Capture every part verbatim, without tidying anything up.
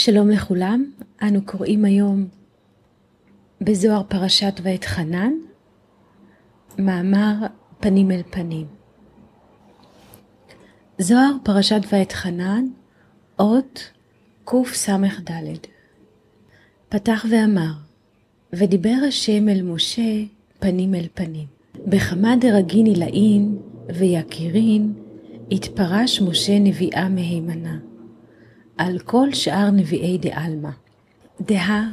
שלום לכולם, אנו קוראים היום בזוהר פרשת ואת חנן, מאמר פנים אל פנים. זוהר פרשת ואת חנן, אות קוף סמך דלת. פתח ואמר, ודיבר השם אל משה פנים אל פנים. בחמה דרגין אילאין ויקירין, התפרש משה נביאה מהימנה. על כל שאר נביאי דאלמה. דהה,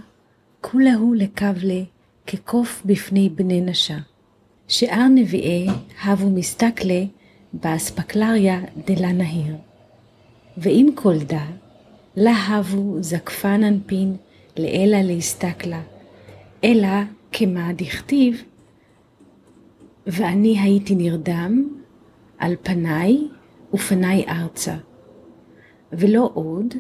כולהו לקבלה כקוף בפני בני נשה. שאר נביאי הבו מסתכלה באספקלריה דלה נהיר. ועם כל דה, לה הבו זקפן אנפין לאלה להסתכלה, אלא כמה דכתיב, ואני הייתי נרדם על פניי ופניי ארצה. ולא עוד,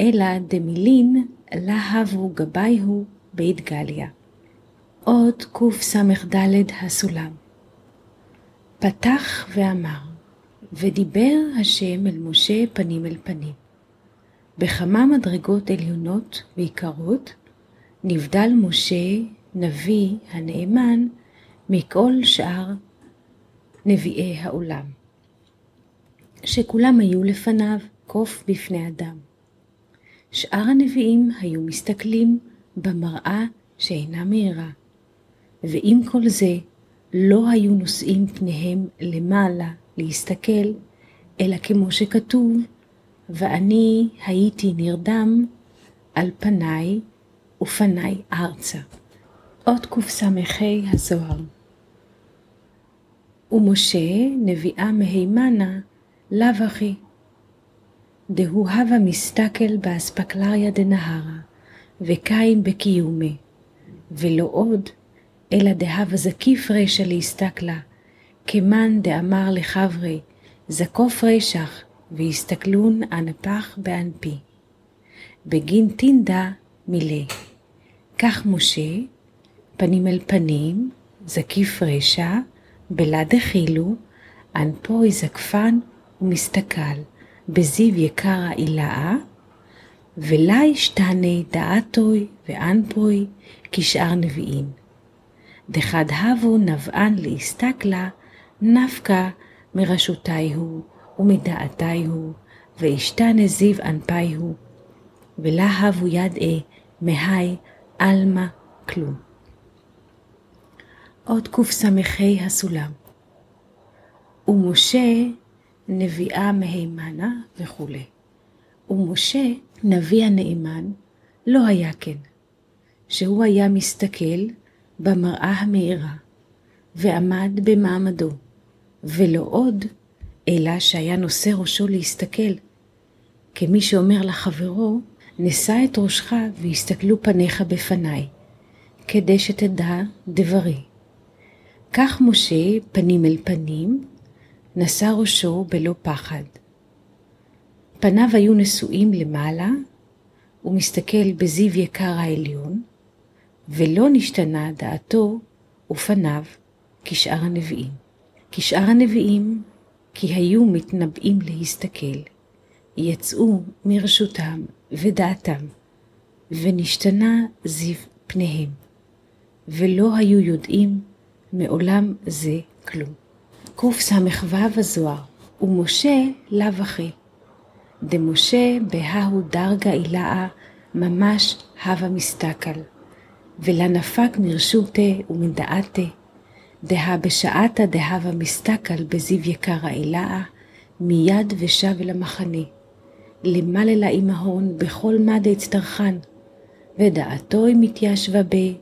אלא דמילין להבו גביהו בית גליה. עוד קוף סמך דלת הסולם. פתח ואמר, ודיבר השם אל משה פנים אל פנים. בכמה מדרגות עליונות ועיקרות, נבדל משה נביא הנאמן מכל שאר נביאי העולם. שכולם היו לפניו, קוף בפני אדם. שאר הנביאים היו מסתכלים במראה שאינה מהירה, ועם כל זה לא היו נושאים פניהם למעלה להסתכל, אלא כמו שכתוב, ואני הייתי נרדם על פניי ופניי ארצה. עוד קופסמחי הזוהר. ומשה נביאה מהימנה לאו אחי. דהו הווה מסתכל באספקלריה דנהרה, וקין בקיומי, ולא עוד, אלא דהווה זקיף רשע להסתכלה, כמן דאמר לחברי, זקוף רשח, והסתכלון ענפך בענפי. בגין תינדה מילה. כך משה, פנים אל פנים, זקיף רשע, בלה דחילו, ענפוי זקפן ומסתכל. בזיו יקרא אילאה, ולי ישתנה דעתוי ואנפוי כשאר נביאים. דחד הבו נבען להסתכלה, נפקה מרשותי הוא ומדעתי הוא, וישתנה זיו אנפי הוא, ולה הבו ידעה מהי אלמה כלום. עוד קוף סמכי הסולם. ומשה נביאה מהימנה וכו'. ומשה, נביא הנאמן, לא היה כן, שהוא היה מסתכל במראה המאירה, ועמד במעמדו, ולא עוד, אלא שהיה נושא ראשו להסתכל, כמי שאומר לחברו, נשא את ראשך והסתכלו פניך בפניי, כדי שתדע דברי. כך משה, פנים אל פנים, נשא ראשו בלא פחד. פניו היו נשואים למעלה, ומסתכל בזיו יקר העליון, ולא נשתנה דעתו ופניו כשאר הנביאים. כשאר הנביאים, כי היו מתנבאים להסתכל, יצאו מרשותם ודעתם, ונשתנה זיו פניהם, ולא היו יודעים מעולם זה כלום. קוף סמכו הזוהר, ומשה לאו אחי. דמשה בההו דרגה אילאה, ממש הווה מסתכל. ולנפק מרשותה ומדעתה, דה בשעתה דהווה מסתכל בזיו יקרא אילאה, מיד ושב אל המחנה. למעלה אימהון בכל מדה הצטרכן, ודעתו היא מתיישבה בה,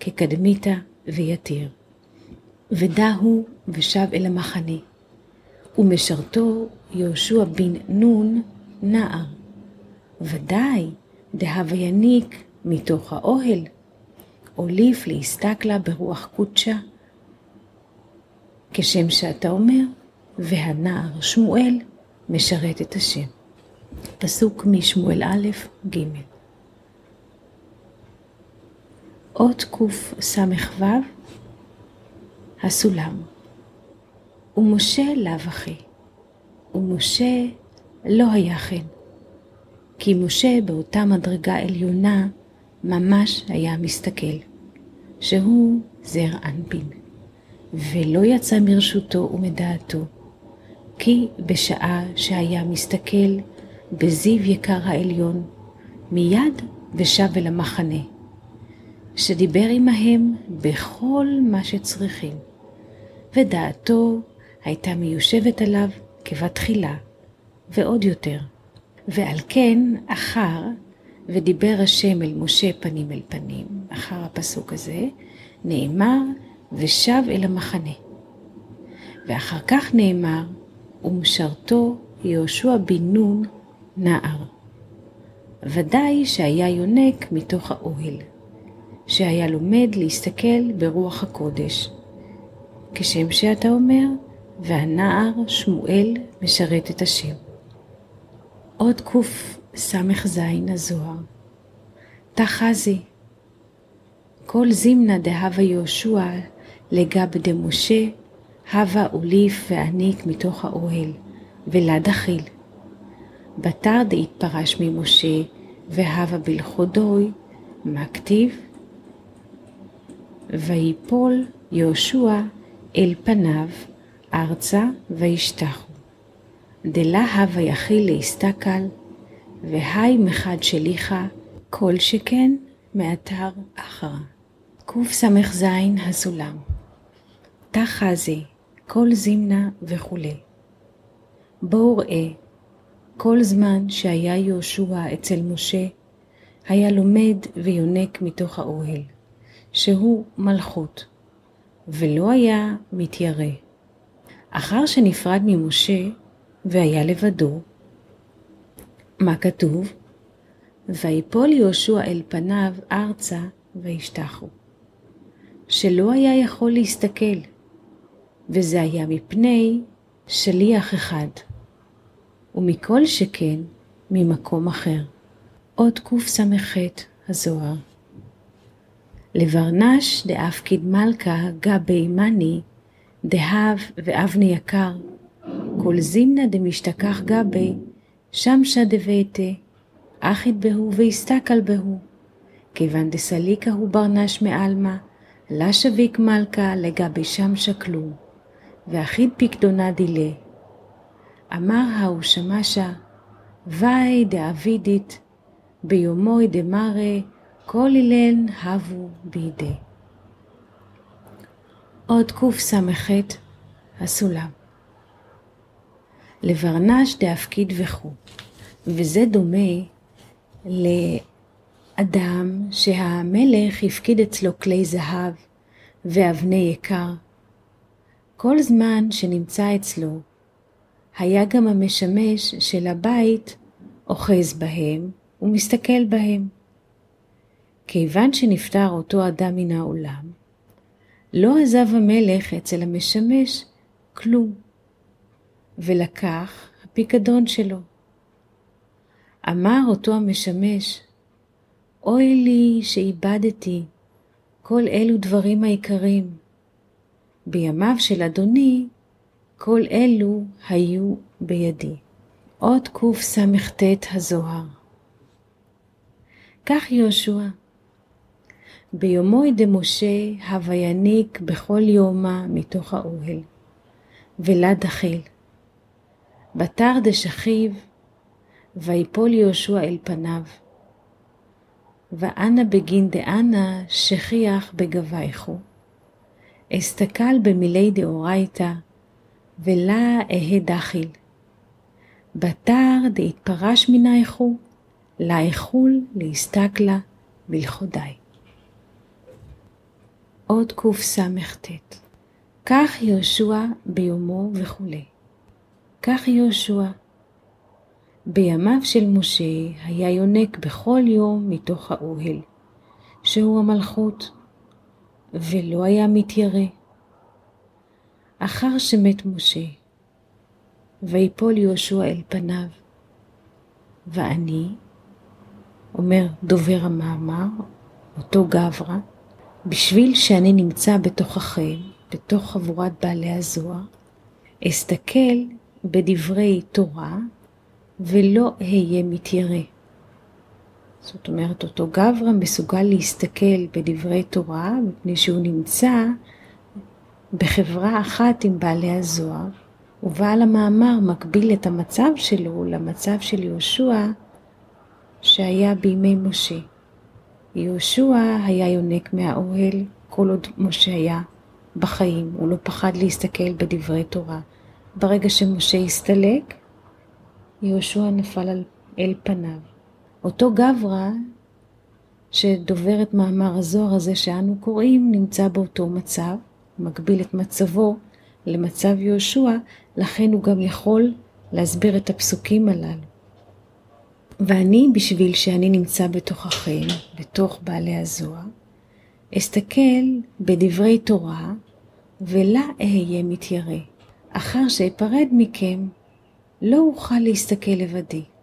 כקדמיתה ויתיר. ודהו ושב אל המחנה, ומשרתו יהושע בן נון נער, ודאי דהב יניק מתוך האוהל, אוליף להסתכלה ברוח קודשה, כשם שאתה אומר, והנער שמואל משרת את השם. פסוק משמואל א' ג'. עוד קוף סמך ו' הסולם. ומשה לאו אחי, ומשה לא היה כן, כי משה באותה מדרגה עליונה ממש היה מסתכל, שהוא זר אנפין, ולא יצא מרשותו ומדעתו, כי בשעה שהיה מסתכל בזיו יקר העליון, מיד ושב אל המחנה, שדיבר עמהם בכל מה שצריכים, ודעתו הייתה מיושבת עליו כבתחילה, ועוד יותר. ועל כן אחר, ודיבר השם אל משה פנים אל פנים, אחר הפסוק הזה, נאמר ושב אל המחנה. ואחר כך נאמר, ומשרתו יהושע בן נון נער. ודאי שהיה יונק מתוך האוהל, שהיה לומד להסתכל ברוח הקודש. כשם שאתה אומר, והנער שמואל משרת את השם. עוד קוף סמך זין הזוהר. תחזי. כל זימנה דהבה יהושע לגב דמשה, הווה אוליף ועניק מתוך האוהל, ולד אחיל. בתר דהתפרש ממשה, והווה בלחודוי, מה כתיב? ויפול יהושע אל פניו, ארצה וישתחו. דלה הווה יחיל להסתכל, והי מחד שליחה, כל שכן מאתר אחר. קוף סמך זין הסולם. תחזי, כל זמנה וכו'. בואו ראה, כל זמן שהיה יהושע אצל משה, היה לומד ויונק מתוך האוהל, שהוא מלכות, ולא היה מתיירא. אחר שנפרד ממשה, והיה לבדו, מה כתוב? ויפול יהושע אל פניו ארצה וישתחו. שלא היה יכול להסתכל, וזה היה מפני שליח אחד, ומכל שכן ממקום אחר. עוד קוף סמכת הזוהר. לברנש דאף קדמלכה גבי מני, דהב ואבני יקר, כל זימנה דמשתכח גבי, שמשה דוויתה, אחית בהו והסתכל בהו, כיוון דסליקה הוא ברנש מאלמה, לה שביק מלכה לגבי שמשה כלום, ואחיד פקדונה דילה. אמר האו שמשה, ואי דאבידית, ביומוי דמרי, כל אילן הבו בידי. עוד קוף סמכת הסולם. לברנש דאפקיד וכו, וזה דומה לאדם שהמלך הפקיד אצלו כלי זהב ואבני יקר. כל זמן שנמצא אצלו, היה גם המשמש של הבית אוחז בהם ומסתכל בהם. כיוון שנפטר אותו אדם מן העולם, לא עזב המלך אצל המשמש כלום, ולקח הפיקדון שלו. אמר אותו המשמש, אוי לי שאיבדתי כל אלו דברים העיקרים, בימיו של אדוני כל אלו היו בידי. עוד קוף סמכתת הזוהר. כך יהושע, ביומוי דמשה הוויניק בכל יומה מתוך האוהל, ולד אחיל. בתר דשכיב, ויפול יהושע אל פניו, ואנה בגין דאנה שכיח בגבייכו, הסתכל במילי דאורייתא, ולה אהד אחיל. בתר דהתפרש מנייכו, לאכול להסתכלה בלחודי. עוד קוף סמכתת. כך יהושע ביומו וכו'. כך יהושע. בימיו של משה היה יונק בכל יום מתוך האוהל, שהוא המלכות, ולא היה מתיירא. אחר שמת משה, ויפול יהושע אל פניו, ואני, אומר דובר המאמר, אותו גברא, בשביל שאני נמצא בתוככם, בתוך חבורת בעלי הזוהר, אסתכל בדברי תורה ולא היה מתיירא. זאת אומרת, אותו גברא מסוגל להסתכל בדברי תורה, מפני שהוא נמצא בחברה אחת עם בעלי הזוהר, ובעל המאמר מקביל את המצב שלו למצב של יהושע שהיה בימי משה. יהושע היה יונק מהאוהל כל עוד משה היה בחיים, הוא לא פחד להסתכל בדברי תורה. ברגע שמשה הסתלק, יהושע נפל על, אל פניו. אותו גברא שדובר את מאמר הזוהר הזה שאנו קוראים נמצא באותו מצב, מקביל את מצבו למצב יהושע, לכן הוא גם יכול להסביר את הפסוקים הללו. ואני, בשביל שאני נמצא בתוככם, בתוך בעלי הזוהר, אסתכל בדברי תורה ולא אהיה מתיירא. אחר שאפרד מכם, לא אוכל להסתכל לבדי.